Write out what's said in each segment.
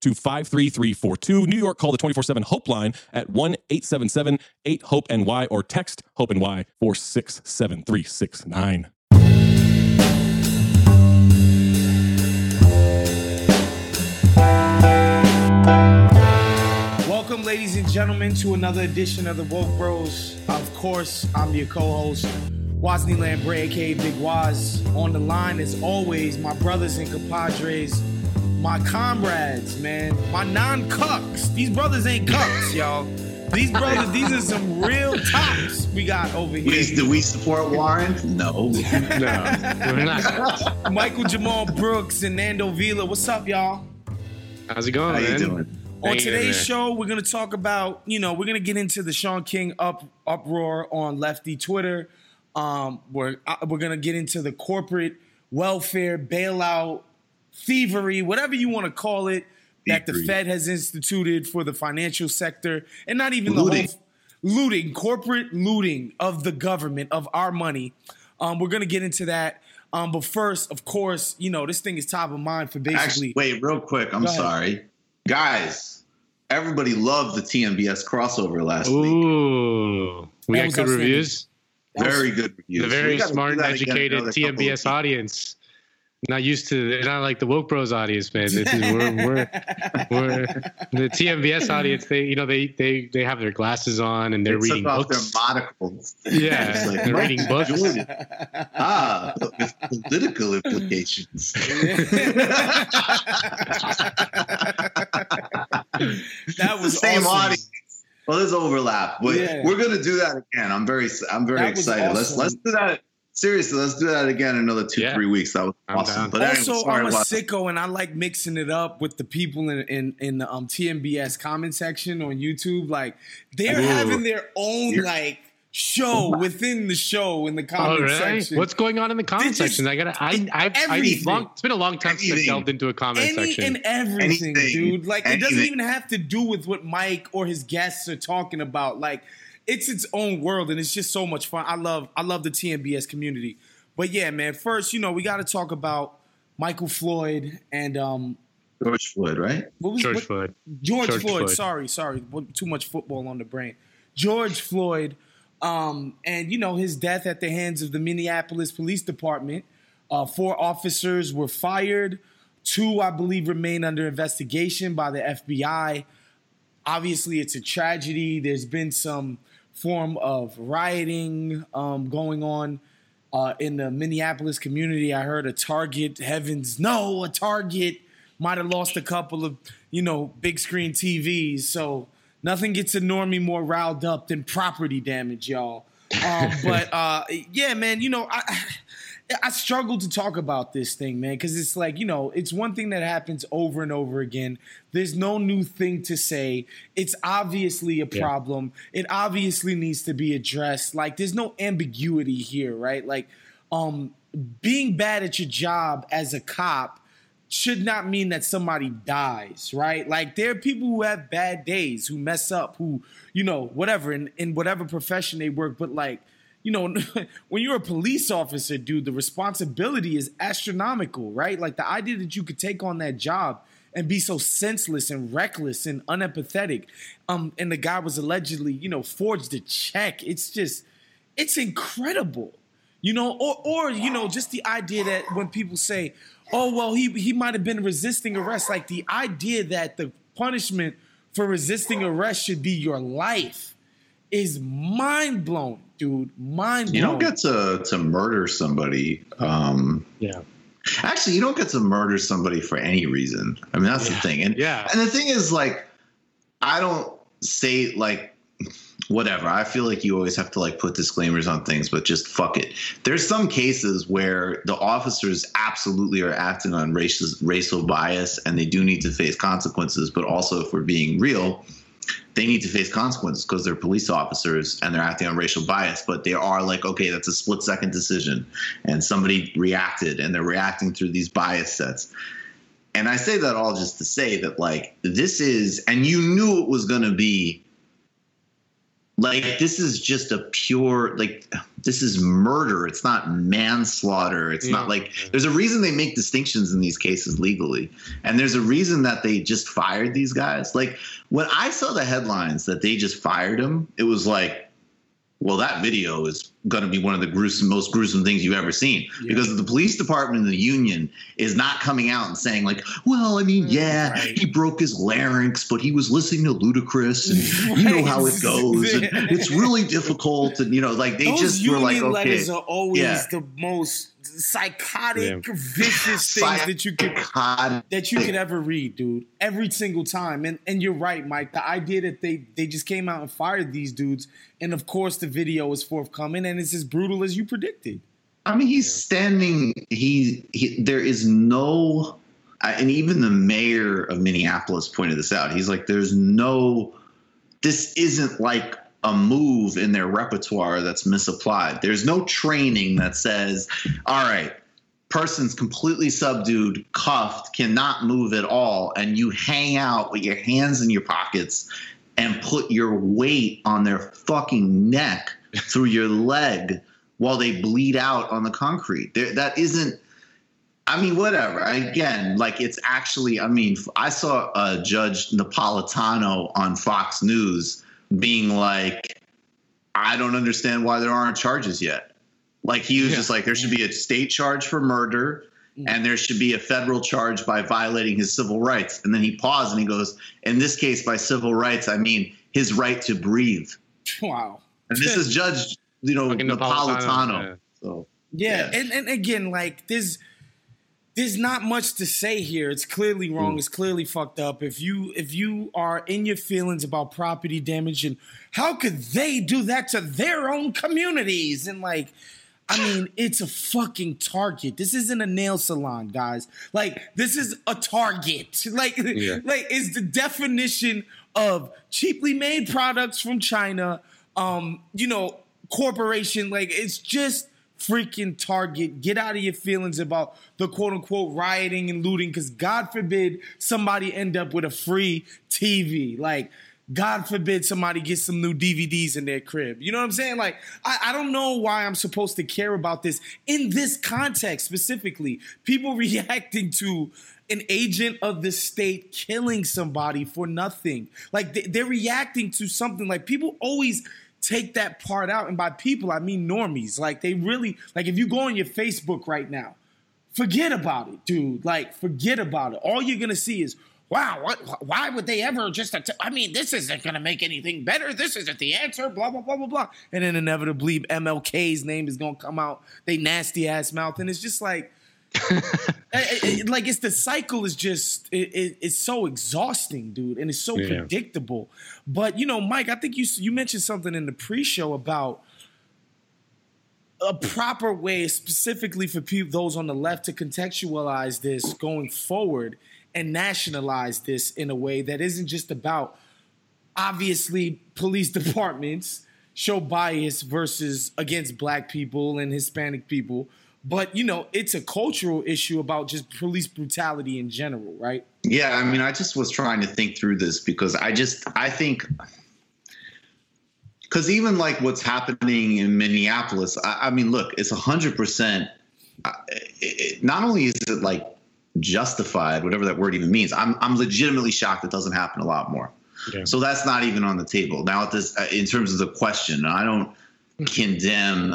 to 53342. New York, call the 24/7 Hope line at 1-877-8-HOPE-NY or text HOPE-NY 467369. Welcome, ladies and gentlemen, to another edition of the Woke Bros. Of course, I'm your co-host, Wozny Bray, aka Big Woz. On the line, as always, my brothers and compadres, my comrades, man, my non-cucks. These brothers ain't cucks, y'all. These brothers, these are some real tops we got over here. Do we support Warren? No. We're not. Michael Jamal Brooks and Nando Vila. What's up, y'all? How's it going, man? How you doing? On today's show, we're going to talk about, you know, we're going to get into the Shaun King uproar on Lefty Twitter. We're going to get into the corporate welfare bailout thievery, whatever you want to call it, that the Fed has instituted for the financial sector, and not even looting. Corporate looting of the government, of our money. We're going to get into that. But first, of course, you know, this thing is top of mind for basically. Actually, wait, real quick. I'm sorry. Guys, everybody loved the TMBS crossover last week. We got good reviews. Very good reviews. The very smart and educated TMBS audience. Not used to, they're not like the Woke Bros audience, man. This is we're the TMBS audience. They, you know, they have their glasses on and they're reading books. Off their monocles. Yeah, like, they're reading books. Political implications. That was the same awesome audience. Well, there's overlap, but we're gonna do that again. I'm very excited. Awesome. Let's do that. Seriously, let's do that again in another 2-3 weeks. That was awesome. But also, I'm a sicko, and I like mixing it up with the people in the TMBS comment section on YouTube. Like, they're having their own like show within the show in the comment section. What's going on in the comment section? It's been a long time since I delved into a comment section. Dude. Like, it doesn't even have to do with what Mike or his guests are talking about. Like, it's its own world, and it's just so much fun. I love the TMBS community. But yeah, man, first, you know, we got to talk about Michael Floyd and George Floyd, right? George Floyd. Sorry. Too much football on the brain. George Floyd, and, you know, his death at the hands of the Minneapolis Police Department. 4 officers were fired. 2, I believe, remain under investigation by the FBI. Obviously, it's a tragedy. There's been some form of rioting going on in the Minneapolis community. I heard a Target, a Target might have lost a couple of, you know, big screen TVs. So nothing gets a normie more riled up than property damage, y'all. But yeah, man, you know, I struggle to talk about this thing, man, because it's like, you know, it's one thing that happens over and over again. There's no new thing to say. It's obviously a problem. It obviously needs to be addressed. Like, there's no ambiguity here, right? Like, being bad at your job as a cop should not mean that somebody dies, right? Like, there are people who have bad days, who mess up, who, you know, whatever, in whatever profession they work, but like, you know, when you're a police officer, dude, the responsibility is astronomical, right? Like, the idea that you could take on that job and be so senseless and reckless and unempathetic, and the guy was allegedly, you know, forged a check. It's just, it's incredible, you know? Or you know, just the idea that when people say, oh, well, he might have been resisting arrest, like the idea that the punishment for resisting arrest should be your life is mind blown, dude. Mind blown. You don't get to murder somebody. Actually, you don't get to murder somebody for any reason. I mean, that's the thing. And and the thing is, like, I don't say, like, whatever. I feel like you always have to, like, put disclaimers on things, but just fuck it. There's some cases where the officers absolutely are acting on racial bias, and they do need to face consequences. But also, if we're being real, they need to face consequences because they're police officers and they're acting on racial bias, but they are like, okay, that's a split second decision and somebody reacted and they're reacting through these bias sets. And I say that all just to say that, like, this is, and you knew it was going to be like, this is just a pure, like, this is murder. It's not manslaughter. It's not like, there's a reason they make distinctions in these cases legally. And there's a reason that they just fired these guys. Like, when I saw the headlines that they just fired them, it was like, well, that video is going to be one of the most gruesome things you've ever seen, because the police department and the union is not coming out and saying, like, well, I mean, he broke his larynx, but he was listening to Ludacris, and you know how it goes. And it's really difficult. And, you know, like, they just were like, okay. Those union letters are always the most psychotic, vicious things that you could ever read, dude, every single time. And you're right, Mike. The idea that they just came out and fired these dudes, and of course the video is forthcoming, and it's as brutal as you predicted. I mean, he's standing. He there is no, and even the mayor of Minneapolis pointed this out. He's like, there's no, this isn't like a move in their repertoire that's misapplied. There's no training that says, all right, person's completely subdued, cuffed, cannot move at all, and you hang out with your hands in your pockets and put your weight on their fucking neck through your leg while they bleed out on the concrete. That isn't, I mean, whatever. Again, like, it's actually, I mean, I saw Judge Napolitano on Fox News being like, I don't understand why there aren't charges yet. Like, he was just like, there should be a state charge for murder, and there should be a federal charge by violating his civil rights. And then he paused and he goes, in this case, by civil rights, I mean his right to breathe. Wow. And this is Judge, you know, Napolitano. So, and again, like, there's not much to say here. It's clearly wrong. It's clearly fucked up. If you are in your feelings about property damage and how could they do that to their own communities? And, like, I mean, it's a fucking Target. This isn't a nail salon, guys. Like, this is a Target. Like, like, it's the definition of cheaply made products from China, you know, corporation. Like, it's just freaking Target. Get out of your feelings about the quote-unquote rioting and looting, because God forbid somebody end up with a free TV. Like, God forbid somebody gets some new DVDs in their crib. You know what I'm saying? Like, I don't know why I'm supposed to care about this in this context specifically. People reacting to an agent of the state killing somebody for nothing. Like, they're reacting to something. Like, people always take that part out. And by people, I mean normies. Like, they really, like, if you go on your Facebook right now, forget about it, dude. Like, forget about it. All you're going to see is, wow, why would they ever just, I mean, this isn't going to make anything better. This isn't the answer, blah, blah, blah, blah, blah. And then inevitably MLK's name is going to come out, they nasty ass mouth. And it's just like, like, it's the cycle is just it's so exhausting, dude, and it's so predictable. But, you know, Mike, I think you mentioned something in the pre-show about a proper way specifically for those on the left to contextualize this going forward and nationalize this in a way that isn't just about, obviously, police departments show bias versus against black people and Hispanic people. But, you know, it's a cultural issue about just police brutality in general, right? Yeah, I mean, I just was trying to think through this because I think because even like what's happening in Minneapolis, I mean, look, it's 100%. Not only is it like justified, whatever that word even means, I'm legitimately shocked it doesn't happen a lot more. Yeah. So that's not even on the table. Now, at this, in terms of the question, I don't condemn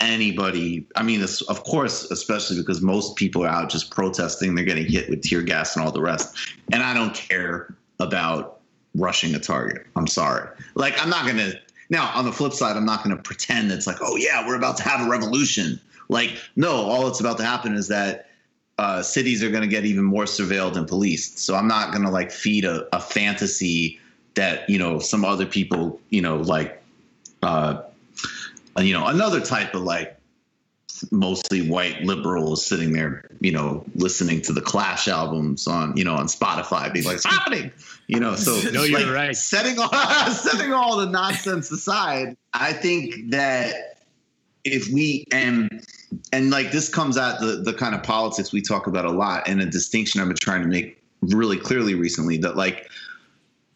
anybody. I mean, of course, especially because most people are out just protesting. They're getting hit with tear gas and all the rest. And I don't care about rushing a Target. I'm sorry. Like, I'm not going to. Now, on the flip side, I'm not going to pretend it's like, oh, yeah, we're about to have a revolution. Like, no, all that's about to happen is that cities are going to get even more surveilled and policed. So I'm not going to like feed a fantasy that, you know, some other people, you know, like, you know, another type of like mostly white liberals sitting there, you know, listening to the Clash albums on, you know, on Spotify being like, it's happening. You know, so no, you're like, right. Setting all the nonsense aside, I think that if we and like this comes out the kind of politics we talk about a lot, and a distinction I've been trying to make really clearly recently, that like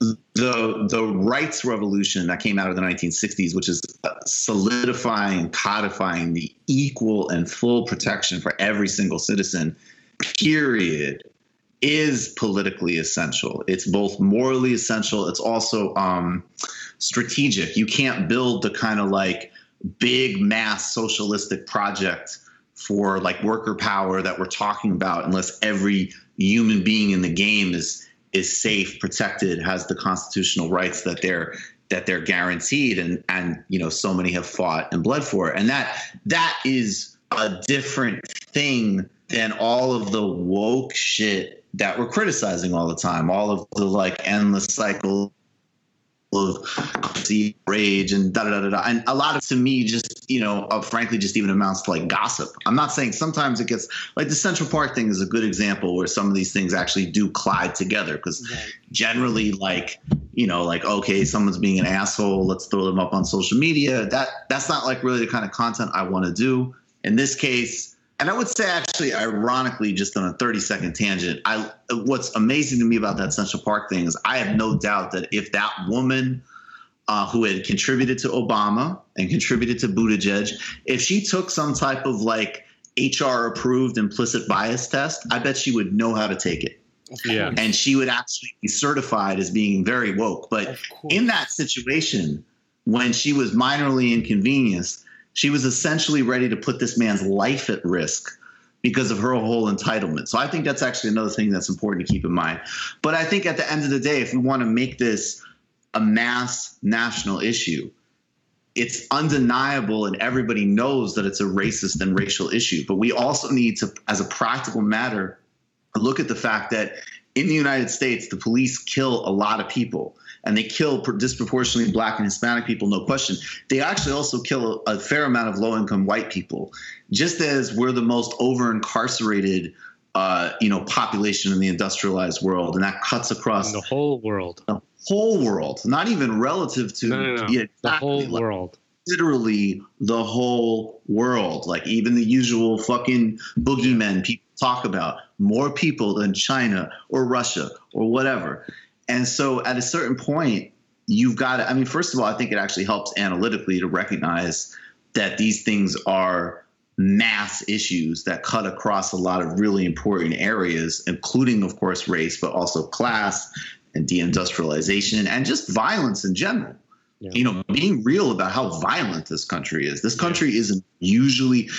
the rights revolution that came out of the 1960s, which is solidifying, codifying the equal and full protection for every single citizen, period, is politically essential. It's both morally essential. It's also strategic. You can't build the kind of like big mass socialistic project for like worker power that we're talking about unless every human being in the game is safe, protected, has the constitutional rights that they're guaranteed. And, you know, so many have fought and bled for. And that is a different thing than all of the woke shit that we're criticizing all the time, all of the like endless cycle of rage and da da da da. And a lot of, to me, just, you know, frankly, just even amounts to like gossip. I'm not saying sometimes it gets like the Central Park thing is a good example where some of these things actually do collide together, because generally, like, you know, like, okay, someone's being an asshole, let's throw them up on social media. That's not like really the kind of content I want to do in this case. And I would say, actually, ironically, just on a 30-second tangent, what's amazing to me about that Central Park thing is I have no doubt that if that woman who had contributed to Obama and contributed to Buttigieg, if she took some type of like HR-approved implicit bias test, I bet she would know how to take it. Yeah. And she would actually be certified as being very woke. But in that situation, when she was minorly inconvenienced, she was essentially ready to put this man's life at risk because of her whole entitlement. So I think that's actually another thing that's important to keep in mind. But I think at the end of the day, if we want to make this a mass national issue, it's undeniable and everybody knows that it's a racist and racial issue. But we also need to, as a practical matter, look at the fact that in the United States, the police kill a lot of people. And they kill disproportionately black and Hispanic people, no question. They actually also kill a fair amount of low-income white people, just as we're the most over-incarcerated, you know, population in the industrialized world. And that cuts across the whole world. The whole world, not even relative to the whole world. Literally the whole world. Like even the usual fucking boogeymen people talk about, more people than China or Russia or whatever. And so at a certain point, you've got to, I mean, first of all, I think it actually helps analytically to recognize that these things are mass issues that cut across a lot of really important areas, including, of course, race, but also class and deindustrialization and just violence in general. Yeah. You know, being real about how violent this country is. This country is an usually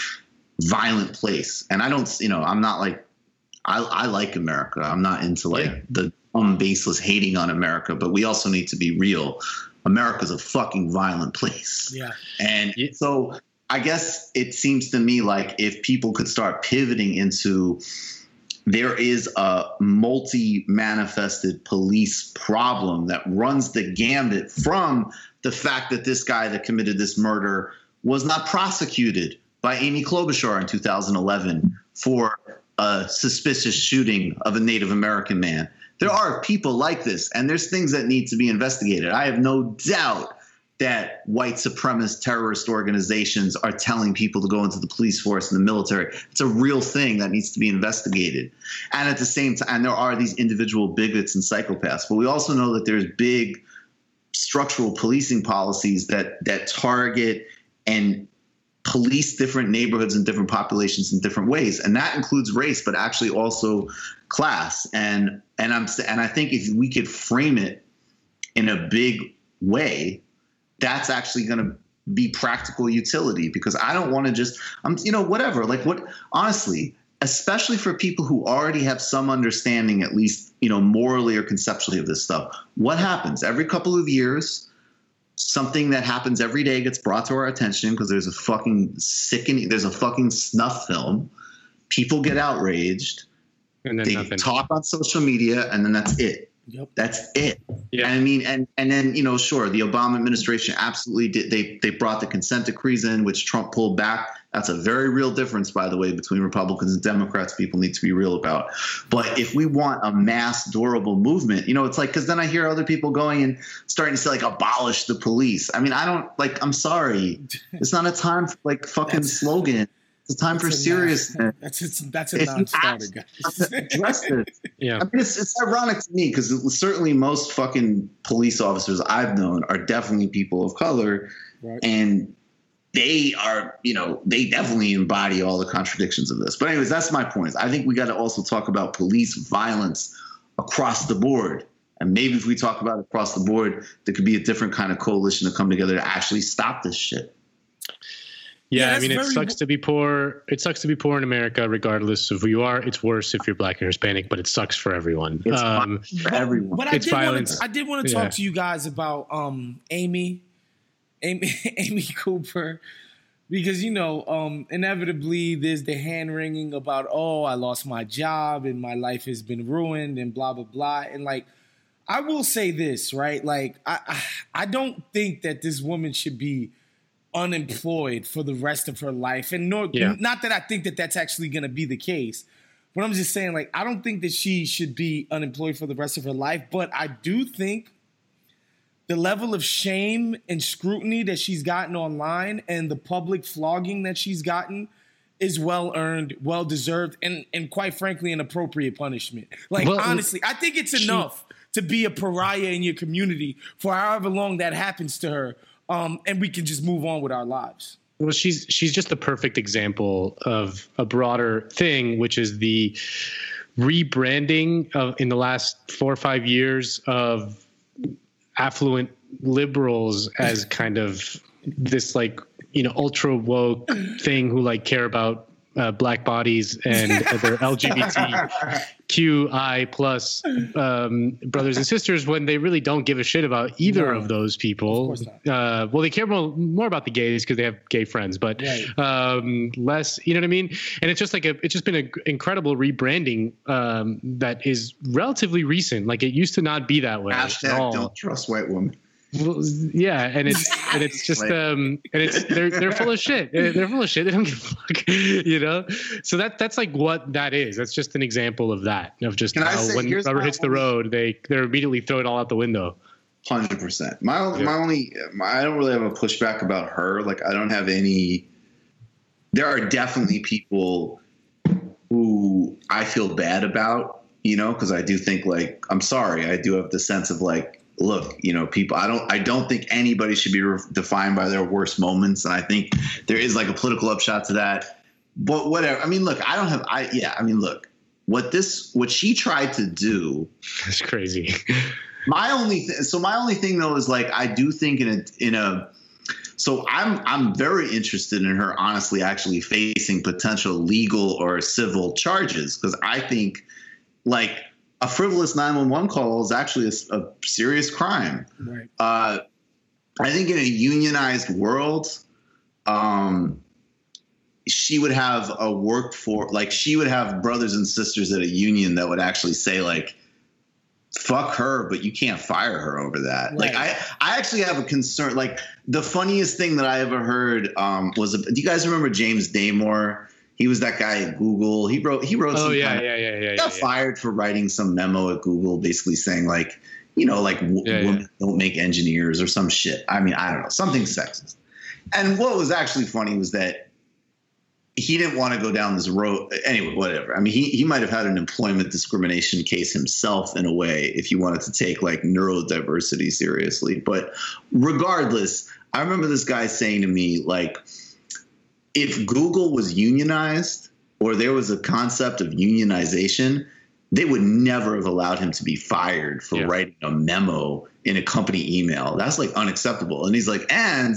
violent place. And I don't, you know, I'm not like, I like America. I'm not into like the baseless hating on America, but we also need to be real. America's a fucking violent place. Yeah. And so I guess it seems to me like if people could start pivoting into there is a multi-manifested police problem that runs the gambit from the fact that this guy that committed this murder was not prosecuted by Amy Klobuchar in 2011 for a suspicious shooting of a Native American man. There are people like this, and there's things that need to be investigated. I have no doubt that white supremacist terrorist organizations are telling people to go into the police force and the military. It's a real thing that needs to be investigated. And at the same time, there are these individual bigots and psychopaths, but we also know that there's big structural policing policies that target and police different neighborhoods and different populations in different ways. And that includes race, but actually also class. And I think if we could frame it in a big way, that's actually going to be practical utility, because I don't want to just, honestly, especially for people who already have some understanding, at least, morally or conceptually, of this stuff. What happens every couple of years? Something that happens every day gets brought to our attention because there's a fucking snuff film. People get outraged. And then they talk on social media, and then that's it. Yep. That's it. Yeah. I mean, and then, sure, the Obama administration absolutely did. They brought the consent decrees in, which Trump pulled back. That's a very real difference, by the way, between Republicans and Democrats. People need to be real about. But if we want a mass, durable movement, it's like, because then I hear other people going and starting to say, like, abolish the police. I mean, I'm sorry. It's not a time for, like, fucking slogan. It's time for seriousness. That's a non-starter, guys. Address this. Yeah. I mean, it's ironic to me because certainly most fucking police officers I've known are definitely people of color, right? And they are, they definitely embody all the contradictions of this. But anyways, that's my point. I think we got to also talk about police violence across the board. And maybe if we talk about it across the board, there could be a different kind of coalition to come together to actually stop this shit. Yeah, I mean, it sucks to be poor. It sucks to be poor in America, regardless of who you are. It's worse if you're black and Hispanic, but it sucks for everyone. It's for everyone. But it's violence. I did want to talk to you guys about Amy Cooper, because, inevitably there's the hand wringing about, oh, I lost my job and my life has been ruined and blah, blah, blah. And, like, I will say this, right? Like, I don't think that this woman should be unemployed for the rest of her life, and not that I think that that's actually going to be the case, but I'm just saying, like, I don't think that she should be unemployed for the rest of her life, but I do think the level of shame and scrutiny that she's gotten online and the public flogging that she's gotten is well-earned, well-deserved, and quite frankly, an appropriate punishment. Like, well, honestly, I think it's enough to be a pariah in your community for however long that happens to her. And we can just move on with our lives. Well, she's just the perfect example of a broader thing, which is the rebranding of, in the last 4 or 5 years, of affluent liberals as kind of this, like, ultra woke thing who, like, care about black bodies and their LGBTQI plus brothers and sisters, when they really don't give a shit about either of those people. Of course not. Well, they care more about the gays because they have gay friends, but less, you know what I mean? And it's just like it's just been an incredible rebranding that is relatively recent. Like, it used to not be that way. # don't trust white women. Well, yeah, and it's just and it's they're full of shit. They're full of shit. They don't give a fuck, So that's like what that is. That's just an example of that. Of just when rubber hits the road, they immediately throw it all out the window. 100%. I don't really have a pushback about her. Like, I don't have any. There are definitely people who I feel bad about, because I do think, like, I'm sorry, I do have the sense of, like, look, people, I don't think anybody should be defined by their worst moments. And I think there is, like, a political upshot to that, but whatever. I mean, look, what she tried to do is crazy. My only thing, though, is, like, I do think so I'm very interested in her, honestly, actually facing potential legal or civil charges. 'Cause I think, like, a frivolous 911 call is actually a serious crime. Right. I think in a unionized world, she would have she would have brothers and sisters at a union that would actually say, like, fuck her, but you can't fire her over that. Right. Like, I actually have a concern. Like, the funniest thing that I ever heard was, do you guys remember James Damore? He was that guy at Google. He wrote. Oh, yeah. Got fired for writing some memo at Google, basically saying like, you know, like women don't make engineers or some shit. I mean, I don't know, something sexist. And what was actually funny was that he didn't want to go down this road anyway. Whatever. I mean, he might have had an employment discrimination case himself in a way if you wanted to take like neurodiversity seriously. But regardless, I remember this guy saying to me like, if Google was unionized or there was a concept of unionization, they would never have allowed him to be fired for writing a memo in a company email. That's like unacceptable. And he's like, and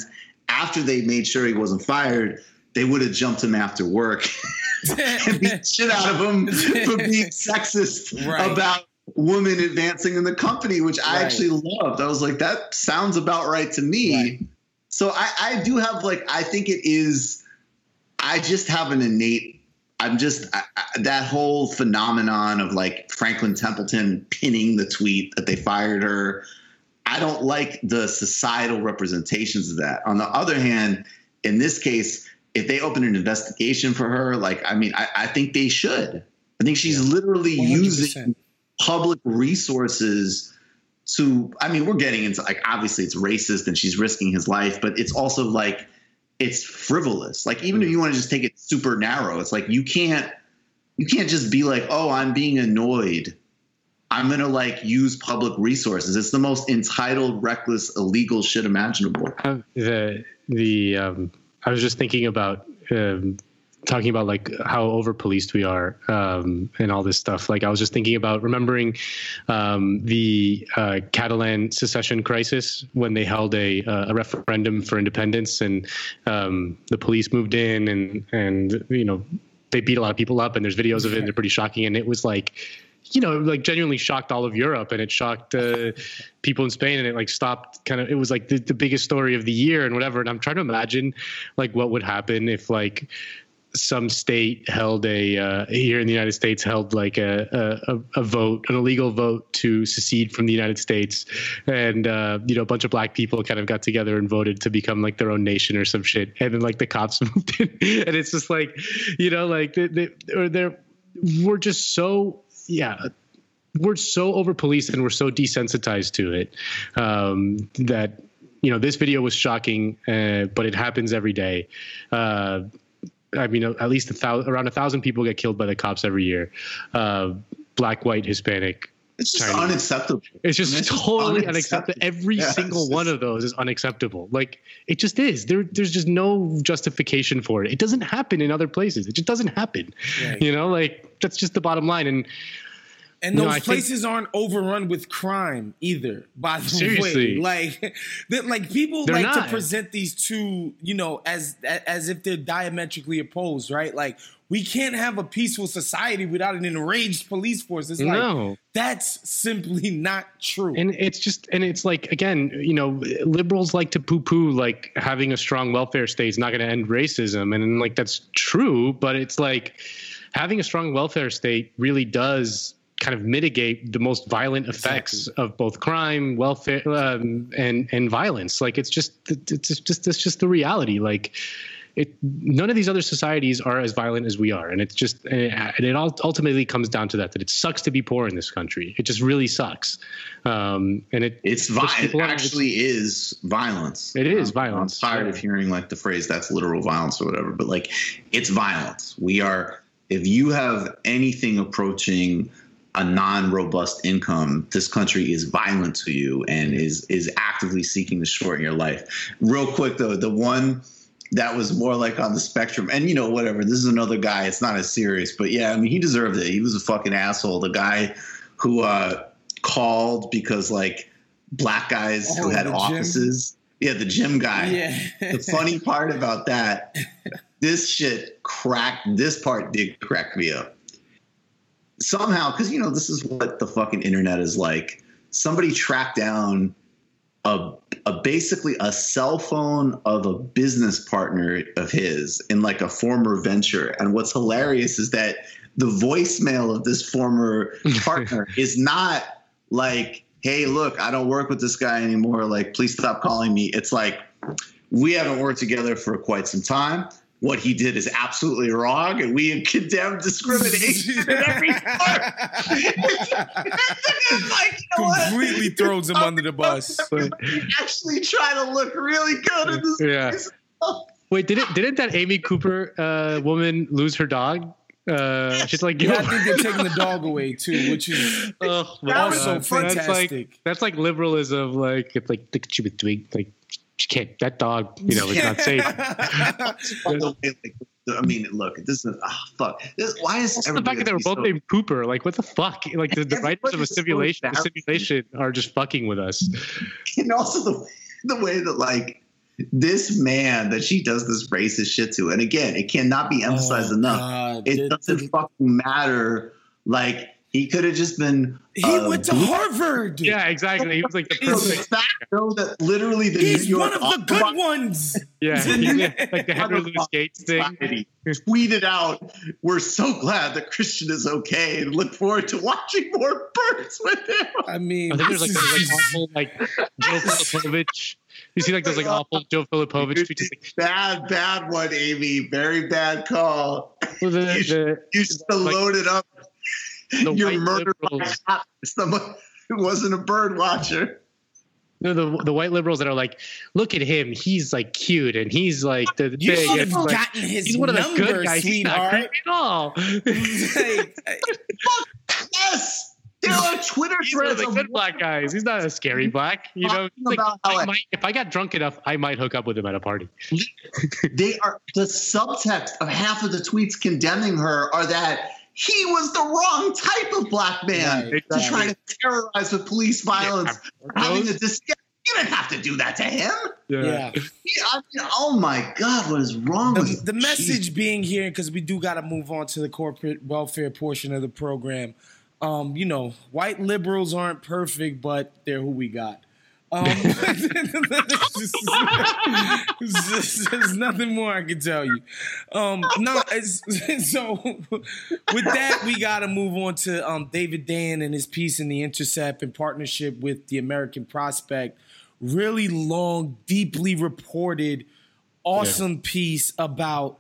after they made sure he wasn't fired, they would have jumped him after work and beat shit out of him for being sexist about women advancing in the company, which I actually loved. I was like, that sounds about right to me. Right. So I do have like, I think it is. I just have an innate, that whole phenomenon of like Franklin Templeton pinning the tweet that they fired her. I don't like the societal representations of that. On the other hand, in this case, if they open an investigation for her, like, I mean, I think they should. I think she's literally 100%. Using public resources to, I mean, we're getting into like, obviously it's racist and she's risking his life, but it's also like, it's frivolous. Like, even if you want to just take it super narrow, it's like you can't just be like, oh, I'm being annoyed, I'm going to like use public resources. It's the most entitled, reckless, illegal shit imaginable. I was just thinking about talking about like how over policed we are and all this stuff. Like, I was just thinking about remembering the Catalan secession crisis when they held a referendum for independence, and the police moved in and you know, they beat a lot of people up, and there's videos of it and they're pretty shocking. And it was like, you know, like genuinely shocked all of Europe, and it shocked people in Spain, and it like stopped kind of, it was like the biggest story of the year and whatever. And I'm trying to imagine like what would happen if like some state held here in the United States held like a vote, an illegal vote to secede from the United States. And, you know, a bunch of black people kind of got together and voted to become like their own nation or some shit. And then like the cops moved in and it's just like, you know, like we're just so, we're so over policed and we're so desensitized to it that, you know, this video was shocking, but it happens every day. I mean, at least around 1,000 people get killed by the cops every year. Black, white, Hispanic. It's just Chinese. Unacceptable. It's just totally unacceptable. Every single one of those is unacceptable. Like, it just is. There's just no justification for it. It doesn't happen in other places. It just doesn't happen. Right. You know, like, that's just the bottom line. And those places aren't overrun with crime either, by the way. Like people they're like not. To present these two, you know, as if they're diametrically opposed, right? Like, we can't have a peaceful society without an enraged police force. It's like, that's simply not true. And it's just, and it's like, again, you know, liberals like to poo-poo, like, having a strong welfare state is not going to end racism. And like, that's true, but it's like, having a strong welfare state really does kind of mitigate the most violent effects of both crime, welfare, and violence. Like, it's just the reality. Like, none of these other societies are as violent as we are, and it's just, and it all ultimately comes down to that it sucks to be poor in this country. It just really sucks, and it actually is violence. It is violence. I'm tired of hearing like the phrase "that's literal violence" or whatever, but like, it's violence. We are. If you have anything approaching a non-robust income, this country is violent to you and is actively seeking to shorten your life. Real quick, though, the one that was more like on the spectrum, and, you know, whatever, this is another guy, it's not as serious, but yeah, I mean, he deserved it. He was a fucking asshole. The guy who called because like black guys who had offices. Yeah, the gym guy. Yeah. The funny part about that, this part did crack me up. Somehow, because, you know, this is what the fucking internet is like. Somebody tracked down basically a cell phone of a business partner of his in like a former venture. And what's hilarious is that the voicemail of this former partner is not like, hey, look, I don't work with this guy anymore. Like, please stop calling me. It's like, we haven't worked together for quite some time. What he did is absolutely wrong, and we condemn discrimination in every part. It's like, you know, completely what? Throws him under the bus. Actually, try to look really good in this. Yeah. Place. Wait, didn't that Amy Cooper woman lose her dog? She's like, yeah, I think they're taking the dog away too, which is also fantastic. That's like liberalism. Like, it's like she would tweet like. You can't, that dog, you know, it's not safe. I mean, look, this is, fuck. This, why is this? The fact that they were both named Cooper, like, what the fuck? Like, the writers of a simulation are just fucking with us. And also the way that, like, this man that she does this racist shit to, and again, it cannot be emphasized enough. God, it doesn't fucking matter, like, he could have just been. He went to Harvard. Yeah, exactly. He was like the perfect. That literally the he's New York one of the good ones. Yeah, like the Henry Louis Gates thing. Tweeted out, "We're so glad that Christian is okay, and look forward to watching more birds with him." I mean, I think there's like those awful like Joe Filipovich. You see like those like awful Joe Filipovich tweets. Like, bad one, Amy. Very bad call. Well, you should have loaded up. You're murdered by someone who wasn't a bird watcher. No, the white liberals that are like, look at him, he's like cute and he's like the you thing. You've forgotten like, his he's one of the good guys. He's not creepy at all. Yes, there are Twitter threads of good black guys. He's not a scary black. You know, like, if I got drunk enough, I might hook up with him at a party. They are the subtext of half of the tweets condemning her are that. He was the wrong type of black man to try to terrorize with police violence. Yeah. Having a you didn't have to do that to him. Yeah. I mean, oh my God, what is wrong with you? The message being here, because we do got to move on to the corporate welfare portion of the program. You know, white liberals aren't perfect, but they're who we got. There's nothing more I can tell you. So with that, we got to move on to David Dayen and his piece in the Intercept in partnership with the American Prospect. Really long, deeply reported, awesome piece about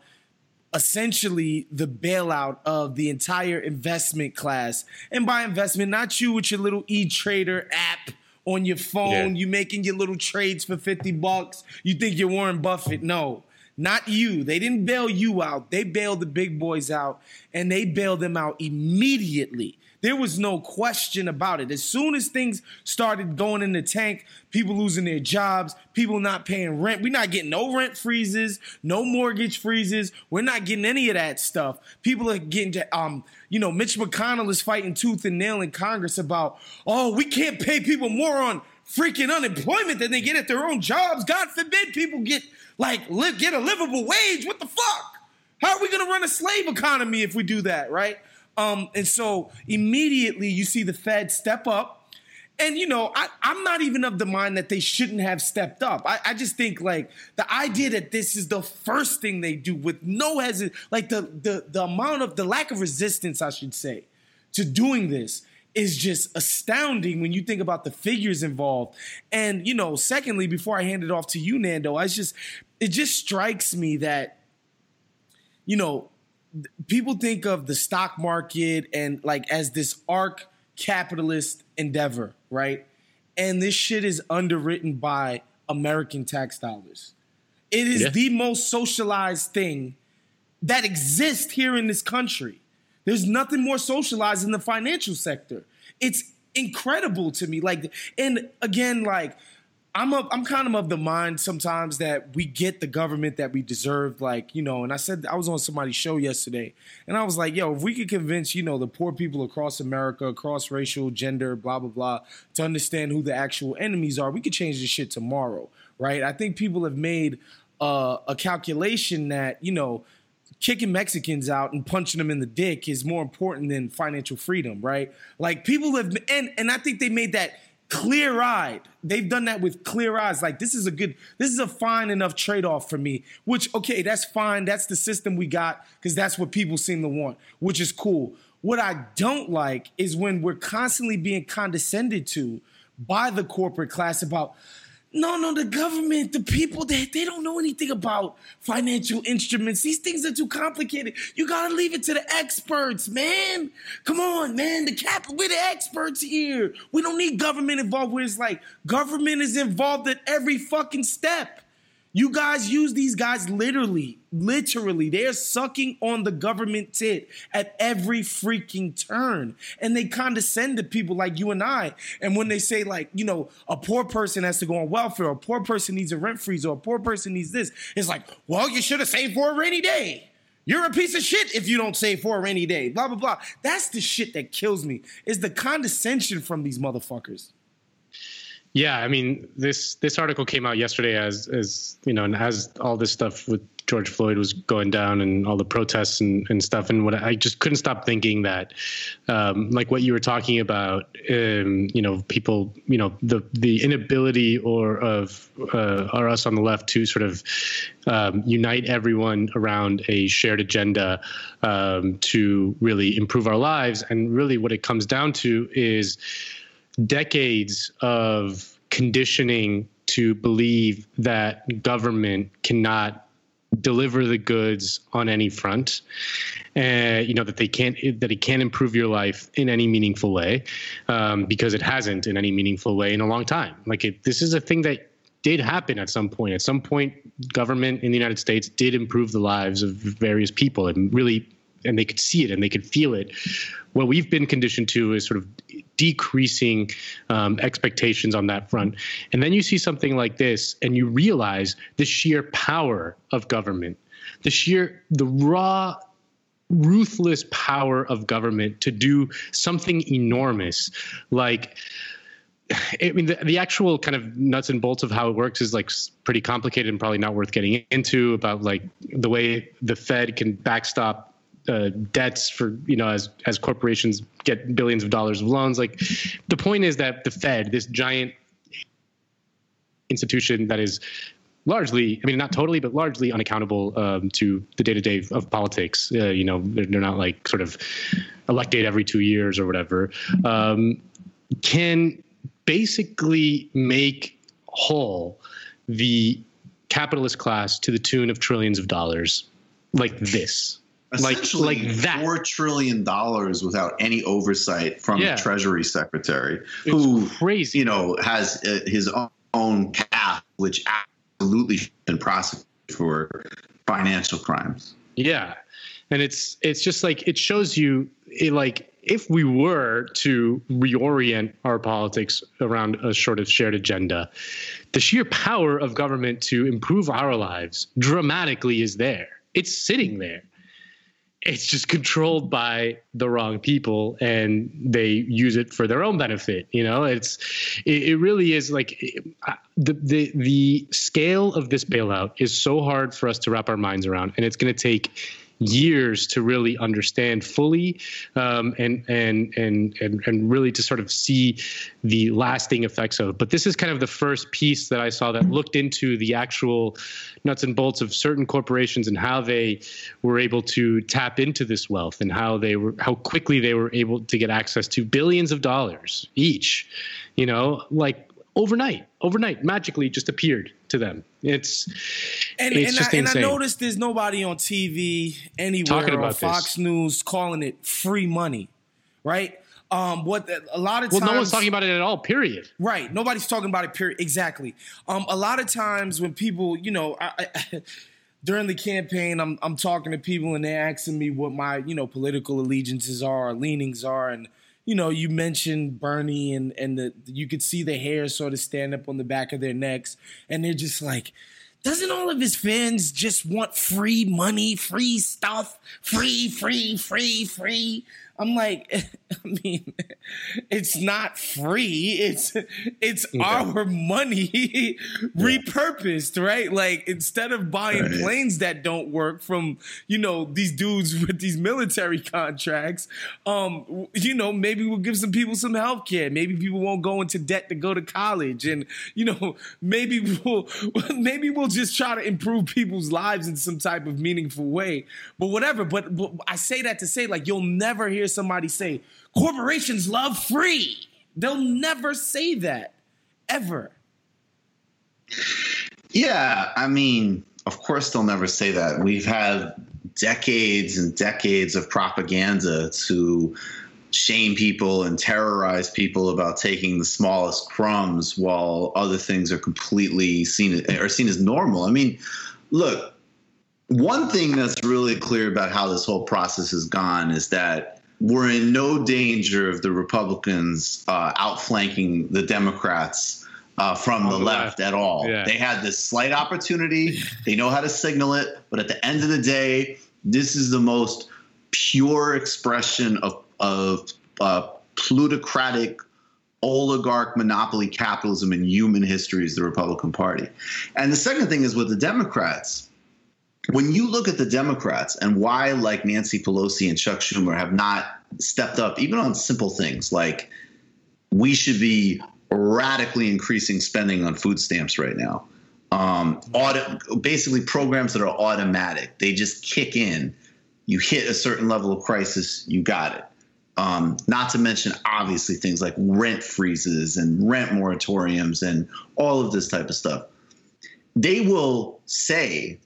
essentially the bailout of the entire investment class. And by investment, not you with your little e-trader app on your phone, you making your little trades for $50. You think you're Warren Buffett. No, not you. They didn't bail you out. They bailed the big boys out, and they bailed them out immediately. There was no question about it. As soon as things started going in the tank, people losing their jobs, people not paying rent. We're not getting no rent freezes, no mortgage freezes. We're not getting any of that stuff. People are getting to, you know, Mitch McConnell is fighting tooth and nail in Congress about, oh, we can't pay people more on freaking unemployment than they get at their own jobs. God forbid people get, like, get a livable wage. What the fuck? How are we going to run a slave economy if we do that, right? And so immediately you see the Fed step up, and, you know, I'm not even of the mind that they shouldn't have stepped up. I just think, like, the idea that this is the first thing they do with no hesitation, like the amount of the lack of resistance, I should say, to doing this is just astounding when you think about the figures involved. And, you know, secondly, before I hand it off to you, Nando, it just strikes me that, you know, people think of the stock market and like as this arc capitalist endeavor, right? And this shit is underwritten by American tax dollars. It is the most socialized thing that exists here in this country. There's nothing more socialized in the financial sector. It's incredible to me. Like, and again, like I'm kind of the mind sometimes that we get the government that we deserve, like, you know, and I said, I was on somebody's show yesterday, and I was like, yo, if we could convince, you know, the poor people across America, across racial, gender, blah, blah, blah, to understand who the actual enemies are, we could change this shit tomorrow, right? I think people have made a calculation that, you know, kicking Mexicans out and punching them in the dick is more important than financial freedom, right? Like, people have, and I think they made that clear-eyed. They've done that with clear eyes. Like, this is a fine enough trade-off for me, which, okay, that's fine. That's the system we got because that's what people seem to want, which is cool. What I don't like is when we're constantly being condescended to by the corporate class about, no, the government, the people, they don't know anything about financial instruments. These things are too complicated. You got to leave it to the experts, man. Come on, man. We're the experts here. We don't need government involved, where it's like government is involved at every fucking step. You guys use these guys literally. They're sucking on the government tit at every freaking turn. And they condescend to people like you and I. And when they say, like, you know, a poor person has to go on welfare, or a poor person needs a rent freeze, or a poor person needs this, it's like, well, you should have saved for a rainy day. You're a piece of shit if you don't save for a rainy day, blah, blah, blah. That's the shit that kills me, is the condescension from these motherfuckers. Yeah, I mean, this article came out yesterday as you know, and as all this stuff with George Floyd was going down and all the protests and stuff. And what I just couldn't stop thinking that, like what you were talking about, you know, people, you know, the inability or us on the left to sort of unite everyone around a shared agenda to really improve our lives. And really what it comes down to is decades of conditioning to believe that government cannot deliver the goods on any front, you know, that it can't improve your life in any meaningful way, because it hasn't in any meaningful way in a long time. Like this is a thing that did happen at some point. At some point, government in the United States did improve the lives of various people, and really, and they could see it and they could feel it. What we've been conditioned to is sort of decreasing expectations on that front. And then you see something like this and you realize the sheer power of government, the raw, ruthless power of government to do something enormous. Like, I mean, the actual kind of nuts and bolts of how it works is like pretty complicated and probably not worth getting into, about like the way the Fed can backstop debts for, you know, as corporations get billions of dollars of loans. Like, the point is that the Fed, this giant institution that is largely, I mean, not totally, but largely unaccountable to the day-to-day of politics. You know, they're not like sort of elected every 2 years or whatever, can basically make whole the capitalist class to the tune of trillions of dollars like this. Essentially, like that. $4 trillion without any oversight from the Treasury Secretary, who, crazy, you know, has his own path, which absolutely should be prosecuted for financial crimes. Yeah, and it's just like, it shows you it, like, if we were to reorient our politics around a sort of shared agenda, the sheer power of government to improve our lives dramatically is there. It's sitting there. It's just controlled by the wrong people, and they use it for their own benefit. You know, it really is like the scale of this bailout is so hard for us to wrap our minds around, and it's going to take years to really understand fully, and really to sort of see the lasting effects of it. But this is kind of the first piece that I saw that looked into the actual nuts and bolts of certain corporations and how they were able to tap into this wealth, and how quickly they were able to get access to billions of dollars each, you know, like overnight magically just appeared to them. It's just insane. I noticed there's nobody on TV anywhere about Fox News calling it free money, right? No one's talking about it at all, period. Right. Nobody's talking about it, period. Exactly. A lot of times when people, you know, during the campaign, I'm talking to people and they're asking me what my, you know, political allegiances are, or leanings are, and, you know, you mentioned Bernie and you could see the hair sort of stand up on the back of their necks. And they're just like, doesn't all of his fans just want free money, free stuff, free? I'm like, I mean, it's not free. It's our money repurposed, right? Like, instead of buying planes that don't work from, you know, these dudes with these military contracts, you know, maybe we'll give some people some health care. Maybe people won't go into debt to go to college. And, you know, maybe we'll just try to improve people's lives in some type of meaningful way. But whatever. But I say that to say, like, you'll never hear somebody say, corporations love free. They'll never say that, ever. Yeah, I mean, of course they'll never say that. We've had decades and decades of propaganda to shame people and terrorize people about taking the smallest crumbs while other things are completely seen as normal. I mean, look, one thing that's really clear about how this whole process has gone is that we're in no danger of the Republicans outflanking the Democrats from the left at all. Yeah. They had this slight opportunity. They know how to signal it. But at the end of the day, this is the most pure expression of plutocratic oligarch monopoly capitalism in human history is the Republican Party. And the second thing is with the Democrats. When you look at the Democrats and why, like, Nancy Pelosi and Chuck Schumer have not stepped up, even on simple things like we should be radically increasing spending on food stamps right now, basically programs that are automatic. They just kick in. You hit a certain level of crisis, you got it. Not to mention, obviously, things like rent freezes and rent moratoriums and all of this type of stuff. They will say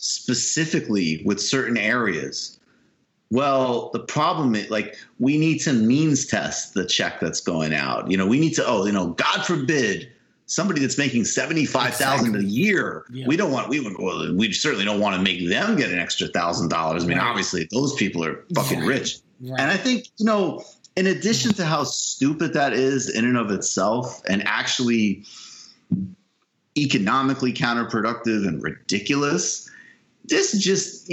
specifically with certain areas, well, the problem is, like, we need to means test the check that's going out. You know, we need to, God forbid, somebody that's making $75,000 a year, yeah. we certainly don't want to make them get an extra $1,000. I mean, obviously, those people are fucking rich. Right. And I think, in addition to how stupid that is in and of itself, and actually economically counterproductive and ridiculous, this just,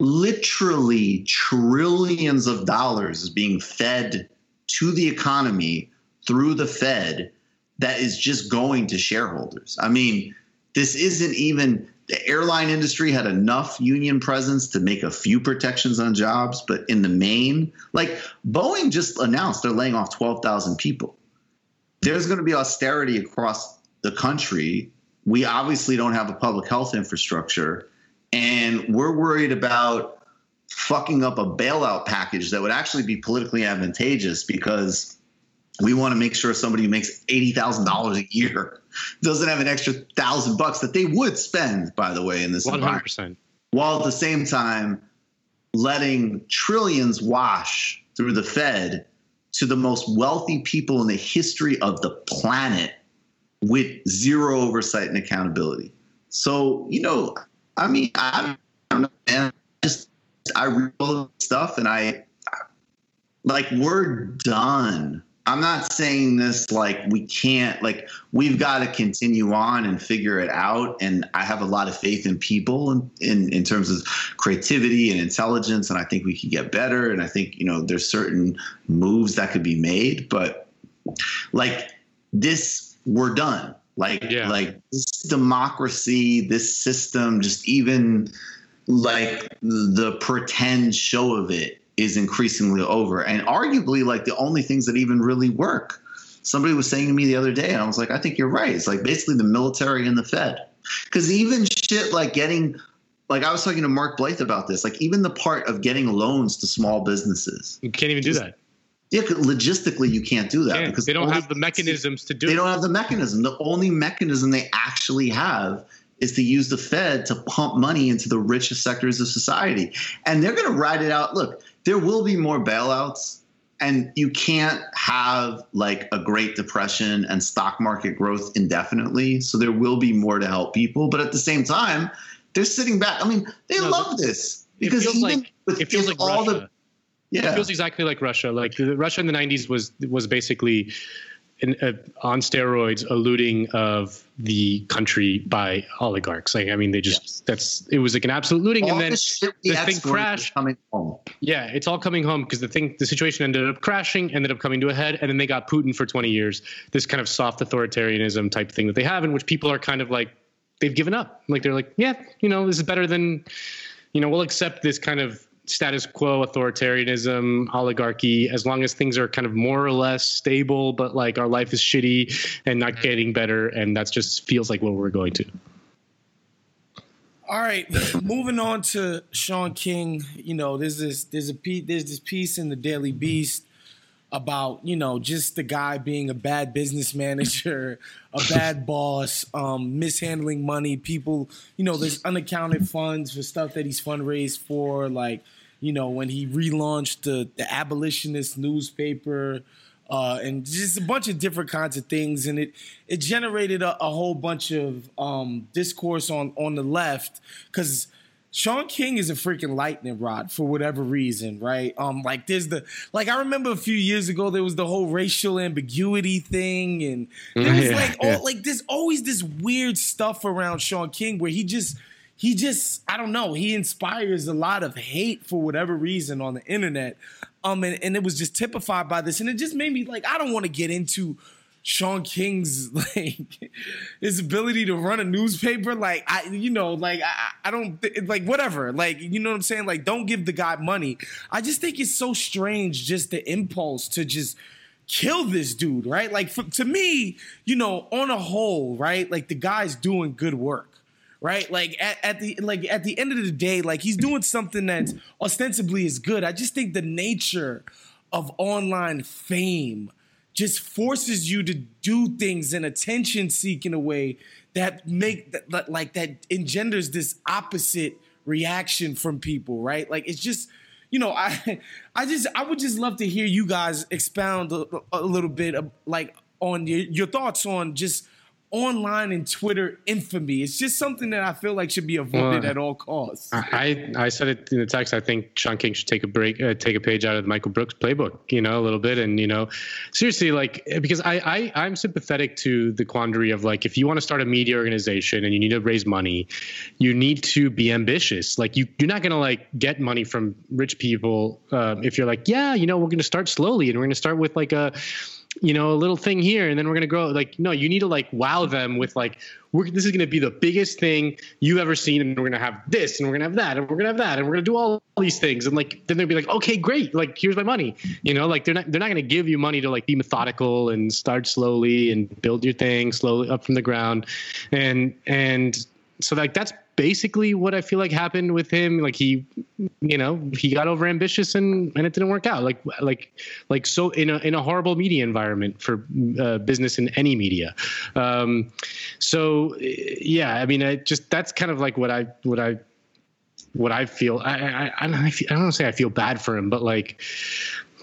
literally trillions of dollars is being fed to the economy through the Fed that is just going to shareholders. I mean, this isn't even – the airline industry had enough union presence to make a few protections on jobs, but in the main – like, Boeing just announced they're laying off 12,000 people. There's going to be austerity across the country. We obviously don't have a public health infrastructure, and we're worried about fucking up a bailout package that would actually be politically advantageous because we want to make sure somebody who makes $80,000 a year doesn't have an extra $1,000 that they would spend, by the way, in this 100%. Environment. While at the same time letting trillions wash through the Fed to the most wealthy people in the history of the planet with zero oversight and accountability. So, I mean, I don't know, man. I read all the stuff, and we're done. I'm not saying this like we can't, like, we've got to continue on and figure it out. And I have a lot of faith in people in terms of creativity and intelligence. And I think we can get better. And I think, there's certain moves that could be made, but like this, we're done. This democracy, this system, just even like the pretend show of it is increasingly over, and arguably like the only things that even really work. Somebody was saying to me the other day, and I was like, I think you're right. It's like basically the military and the Fed, because even shit like I was talking to Mark Blythe about this, like even the part of getting loans to small businesses. You can't even do that. Yeah, logistically you can't do that because they don't have the mechanisms to do it. They don't have the mechanism. The only mechanism they actually have is to use the Fed to pump money into the richest sectors of society. And they're going to ride it out. Look, there will be more bailouts, and you can't have like a Great Depression and stock market growth indefinitely. So there will be more to help people. But at the same time, they're sitting back. I mean, they love this because it feels like all Russia. It feels exactly like Russia. Like Russia in the 90s was basically on steroids, eluding of the country by oligarchs. Like, I mean, they just, it was like an absolute looting. All, and then the thing crashed. Yeah, it's all coming home because the situation ended up crashing, ended up coming to a head. And then they got Putin for 20 years, this kind of soft authoritarianism type thing that they have, in which people are kind of like, they've given up. Like, they're like, this is better than, we'll accept this kind of status quo, authoritarianism, oligarchy, as long as things are kind of more or less stable, but like our life is shitty and not getting better. And that's just feels like what we're going to. All right, moving on to Shaun King. You know, there's this piece in the Daily Beast about, you know, just the guy being a bad business manager, a bad boss, mishandling money. People, you know, there's unaccounted funds for stuff that he's fundraised for. Like, you know, when he relaunched the abolitionist newspaper. And just a bunch of different kinds of things. And it generated a whole bunch of discourse on the left, because Shaun King is a freaking lightning rod for whatever reason, right? Like I remember a few years ago, there was the whole racial ambiguity thing. And there was there's always this weird stuff around Shaun King where he just, I don't know, he inspires a lot of hate for whatever reason on the internet. And it was just typified by this. And it just made me like, I don't want to get into Shaun King's, like, his ability to run a newspaper. Like, I don't, whatever. Like, you know what I'm saying? Like, don't give the guy money. I just think it's so strange, just the impulse to just kill this dude, right? Like, to me, you know, on a whole, right? Like, the guy's doing good work. Right, like at the end of the day, like, he's doing something that's ostensibly is good. I just think the nature of online fame just forces you to do things in attention-seeking a way that engenders this opposite reaction from people. Right, like, it's just, you know, I would just love to hear you guys expound a little bit of, like, on your thoughts on just online and Twitter infamy. It's just something that I feel like should be avoided at all costs. I said it in the text. I think Shaun King should take a break, take a page out of the Michael Brooks playbook, you know, a little bit. And, you know, seriously, like, because I'm sympathetic to the quandary of, like, if you want to start a media organization and you need to raise money, you need to be ambitious. Like, you're not going to, like, get money from rich people if you're like, yeah, you know, we're going to start slowly and we're going to start with, like, a little thing here, and then we're going to grow. Like, no, you need to, like, wow them with, like, this is going to be the biggest thing you've ever seen, and we're going to have this, and we're going to have that, and we're going to have that, and we're going to do all these things. And, like, then they'll be like, okay, great. Like, here's my money. You know, like, they're not going to give you money to, like, be methodical and start slowly and build your thing slowly up from the ground. And so, like, that's basically what I feel like happened with him. Like, he, you know, he got over ambitious and it didn't work out. Like so in a horrible media environment for business in any media. So yeah, I mean, I just, that's kind of like what I feel. I don't want to say I feel bad for him, but, like,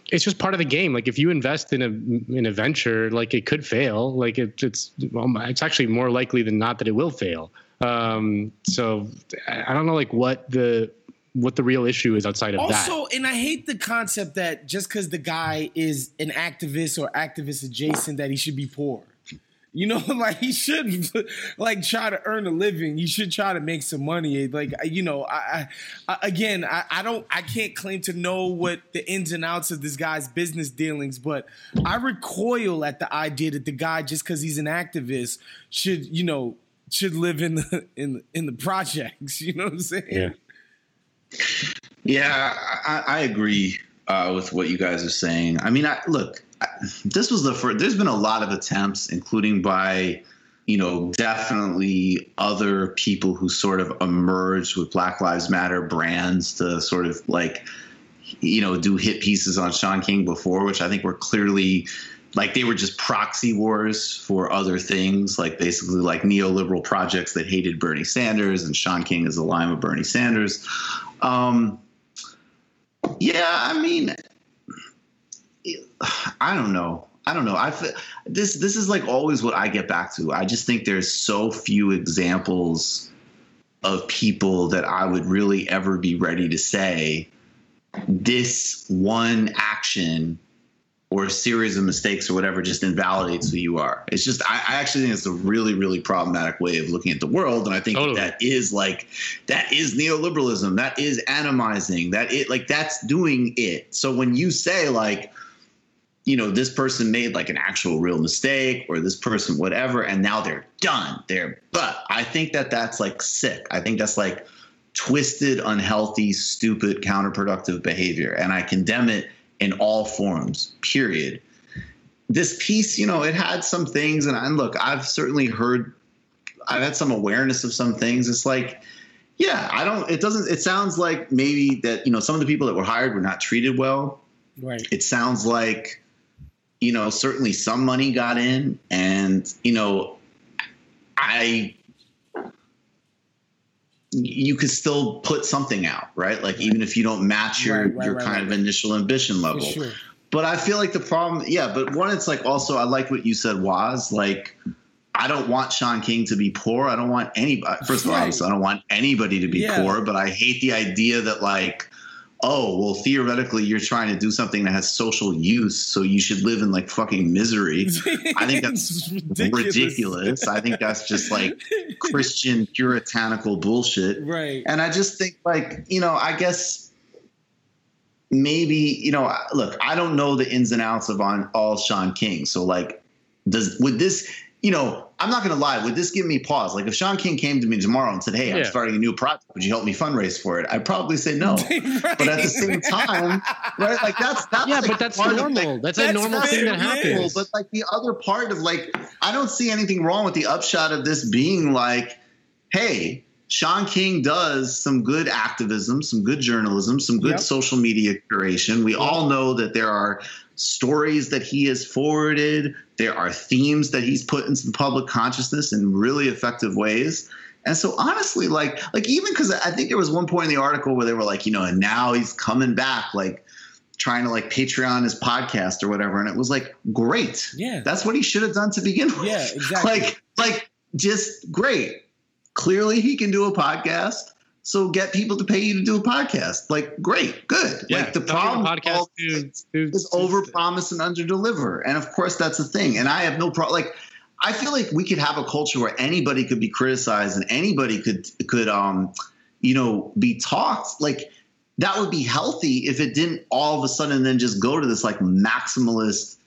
it's just part of the game. Like, if you invest in a venture, like, it could fail. Like, it's actually more likely than not that it will fail. So I don't know, like, what the real issue is outside of that. Also, and I hate the concept that just because the guy is an activist or activist adjacent that he should be poor. You know, like, he should, like, try to earn a living. You should try to make some money. Like, you know, I can't claim to know what the ins and outs of this guy's business dealings, but I recoil at the idea that the guy, just because he's an activist, should, you know, should live in the projects. You know what I'm saying? Yeah, I agree with what you guys are saying. I mean, this was the first. There's been a lot of attempts, including by, you know, definitely other people who sort of emerged with Black Lives Matter brands to sort of, like, you know, do hit pieces on Shaun King before, which I think were clearly, like, they were just proxy wars for other things, like, basically, like, neoliberal projects that hated Bernie Sanders, and Shaun King is aligned with Bernie Sanders. Yeah, I mean, I don't know. This is, like, always what I get back to. I just think there's so few examples of people that I would really ever be ready to say this one action or a series of mistakes or whatever just invalidates who you are. It's just, I actually think it's a really, really problematic way of looking at the world. And I think that is, like, that is neoliberalism. That is atomizing. That's doing it. So when you say, like, you know, this person made, like, an actual real mistake, or this person, whatever, and now they're done. But I think that's, like, sick. I think that's, like, twisted, unhealthy, stupid, counterproductive behavior. And I condemn it in all forms, period. This piece, you know, it had some things, and I've certainly heard, I've had some awareness of some things. It's like, Yeah, I don't. It doesn't. It sounds like maybe that, you know, some of the people that were hired were not treated well. Right. It sounds like, you know, certainly some money got in, and, you know, you could still put something out, right? Like, even if you don't match your initial ambition level. Sure. But I feel like the problem, but one, it's like, also, I like what you said, Woz, like, I don't want Shaun King to be poor. I don't want anybody. First of all, I don't want anybody to be poor, but I hate the idea that, like, oh, well, theoretically, you're trying to do something that has social use, so you should live in, like, fucking misery. I think that's ridiculous. I think that's just, like, Christian puritanical bullshit. Right. And I just think, like, you know, I guess maybe, you know, look, I don't know the ins and outs of on all Shaun King. So, like, would this, you know, I'm not going to lie, would this give me pause? Like, if Shaun King came to me tomorrow and said, hey, I'm starting a new project, would you help me fundraize for it? I'd probably say no. But at the same time, right? Like, that's yeah, like, but that's normal. That's a normal thing that happens. But, like, the other part of, like, I don't see anything wrong with the upshot of this being like, hey, Shaun King does some good activism, some good journalism, some good social media curation. We all know that there are stories that he has forwarded. There are themes that he's put into the public consciousness in really effective ways. And so, honestly, like even because I think there was one point in the article where they were like, you know, and now he's coming back, like trying to like Patreon his podcast or whatever. And it was like, great. Yeah. That's what he should have done to begin with. Yeah, exactly. Like just great. Clearly he can do a podcast. So get people to pay you to do a podcast. Like, great, good. Yeah, like the problem is overpromise and underdeliver. And of course that's the thing. And I have no problem. Like, I feel like we could have a culture where anybody could be criticized and anybody could you know, be talked. Like, that would be healthy if it didn't all of a sudden then just go to this like maximalist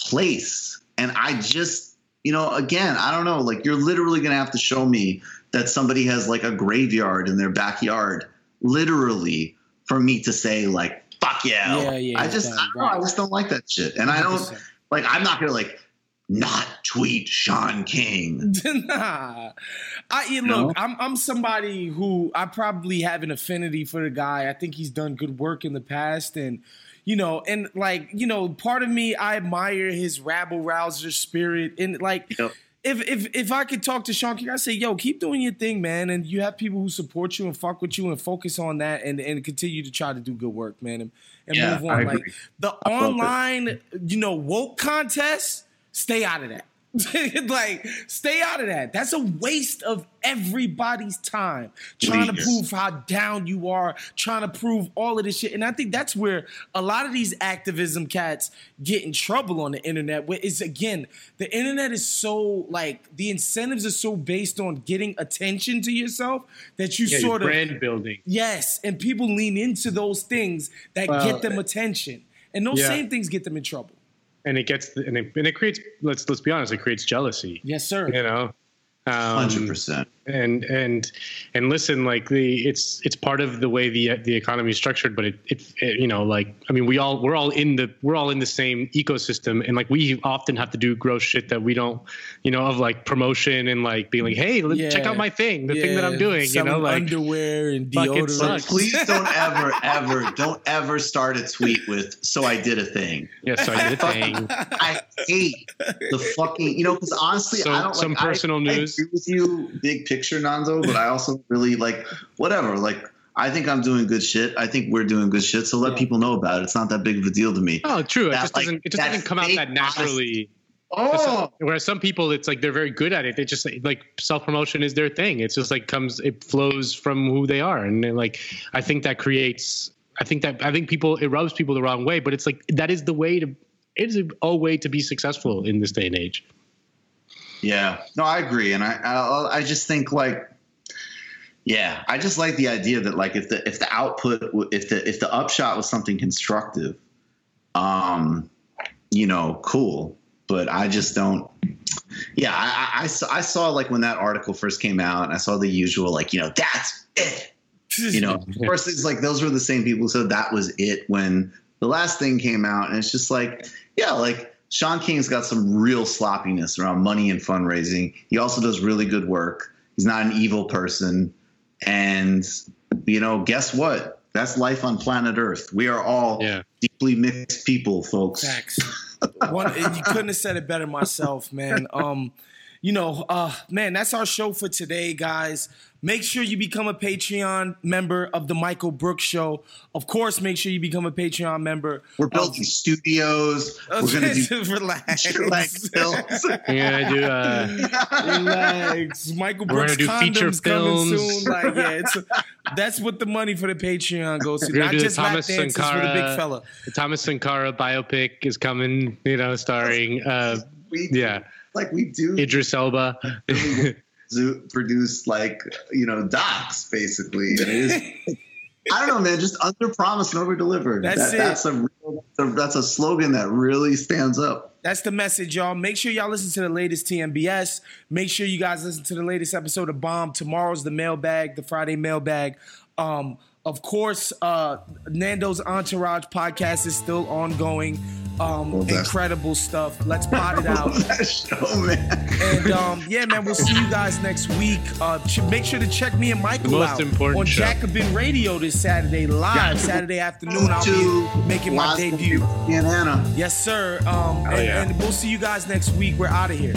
place. And I just, you know, again, I don't know, like, you're literally going to have to show me that somebody has like a graveyard in their backyard, literally, for me to say like, fuck yeah. I just don't like that shit. And 100%. I don't like, I'm not going to like not tweet Shaun King. Nah. Look, I'm somebody who I probably have an affinity for the guy. I think he's done good work in the past. And, you know, and like, you know, part of me, I admire his rabble-rouser spirit and like, If I could talk to Shaun King, I'd say, yo, keep doing your thing, man. And you have people who support you and fuck with you and focus on that and continue to try to do good work, man. And move on. Like the online, you know, woke contest, stay out of that. Like, stay out of that. That's a waste of everybody's time trying to prove how down you are, trying to prove all of this shit. And I think that's where a lot of these activism cats get in trouble on the internet. Where it's, again, the internet is so, like, the incentives are so based on getting attention to yourself that you sort of brand building. Yes, and people lean into those things that get them attention, and those same things get them in trouble. And it gets, and it creates. Let's be honest. It creates jealousy. Yes, sir. You know, 100%. And listen, like it's part of the way the economy is structured. But it you know, like, I mean, we're all in the same ecosystem, and like we often have to do gross shit that we don't, you know, of like promotion and like being like, hey, check out my thing, the thing that I'm doing. Some, you know, like underwear and deodorant. Please don't ever start a tweet with "so I did a thing." Yes, so I did a thing. I hate the fucking, you know, because honestly, so, I don't some like, personal I, news. I agree with you. Big picture, Nando, but I also really like whatever. Like, I think I'm doing good shit. I think we're doing good shit. So let people know about it. It's not that big of a deal to me. Oh, true. That, it just doesn't come out that naturally. Whereas some people, it's like they're very good at it. They just like self-promotion is their thing. It's just like it flows from who they are, and like I think that creates. I think people, it rubs people the wrong way, but it's like that is the way to. It is a way to be successful in this day and age. Yeah, no, I agree. And I just think like, yeah, I just like the idea that like if the output, if the upshot was something constructive, you know, cool. But I just don't. Yeah, I saw like when that article first came out and I saw the usual, like, you know, that's it. You know, of course, it's like those were the same people who said that was it when the last thing came out. And it's just like, yeah, like. Shaun King's got some real sloppiness around money and fundraising. He also does really good work. He's not an evil person. And, you know, guess what? That's life on planet Earth. We are all deeply mixed people, folks. Facts. You couldn't have said it better myself, man. Man, that's our show for today, guys. Make sure you become a Patreon member of the Michael Brooks Show. Of course, make sure you become a Patreon member. We're building studios. We're going to relax. Relax. Michael Brooks condoms coming soon. That's what the money for the Patreon goes to. Not just lap dances for the big fella. The Thomas Sankara biopic is coming. You know, starring. We do Idris Elba. Produce docs basically, and it is. I don't know, man. Just under promise and over deliver. That's it. That's a slogan that really stands up. That's the message, y'all. Make sure y'all listen to the latest TMBS. Make sure you guys listen to the latest episode of Bomb. Tomorrow's the mailbag, the Friday mailbag. Of course, Nando's Entourage podcast is still ongoing. Incredible stuff. Let's pot it out. And we'll see you guys next week. Make sure to check me and Michael out on Jacobin Radio this Saturday, live Saturday afternoon. I'll be making my debut. Yes, sir. And we'll see you guys next week. We're out of here.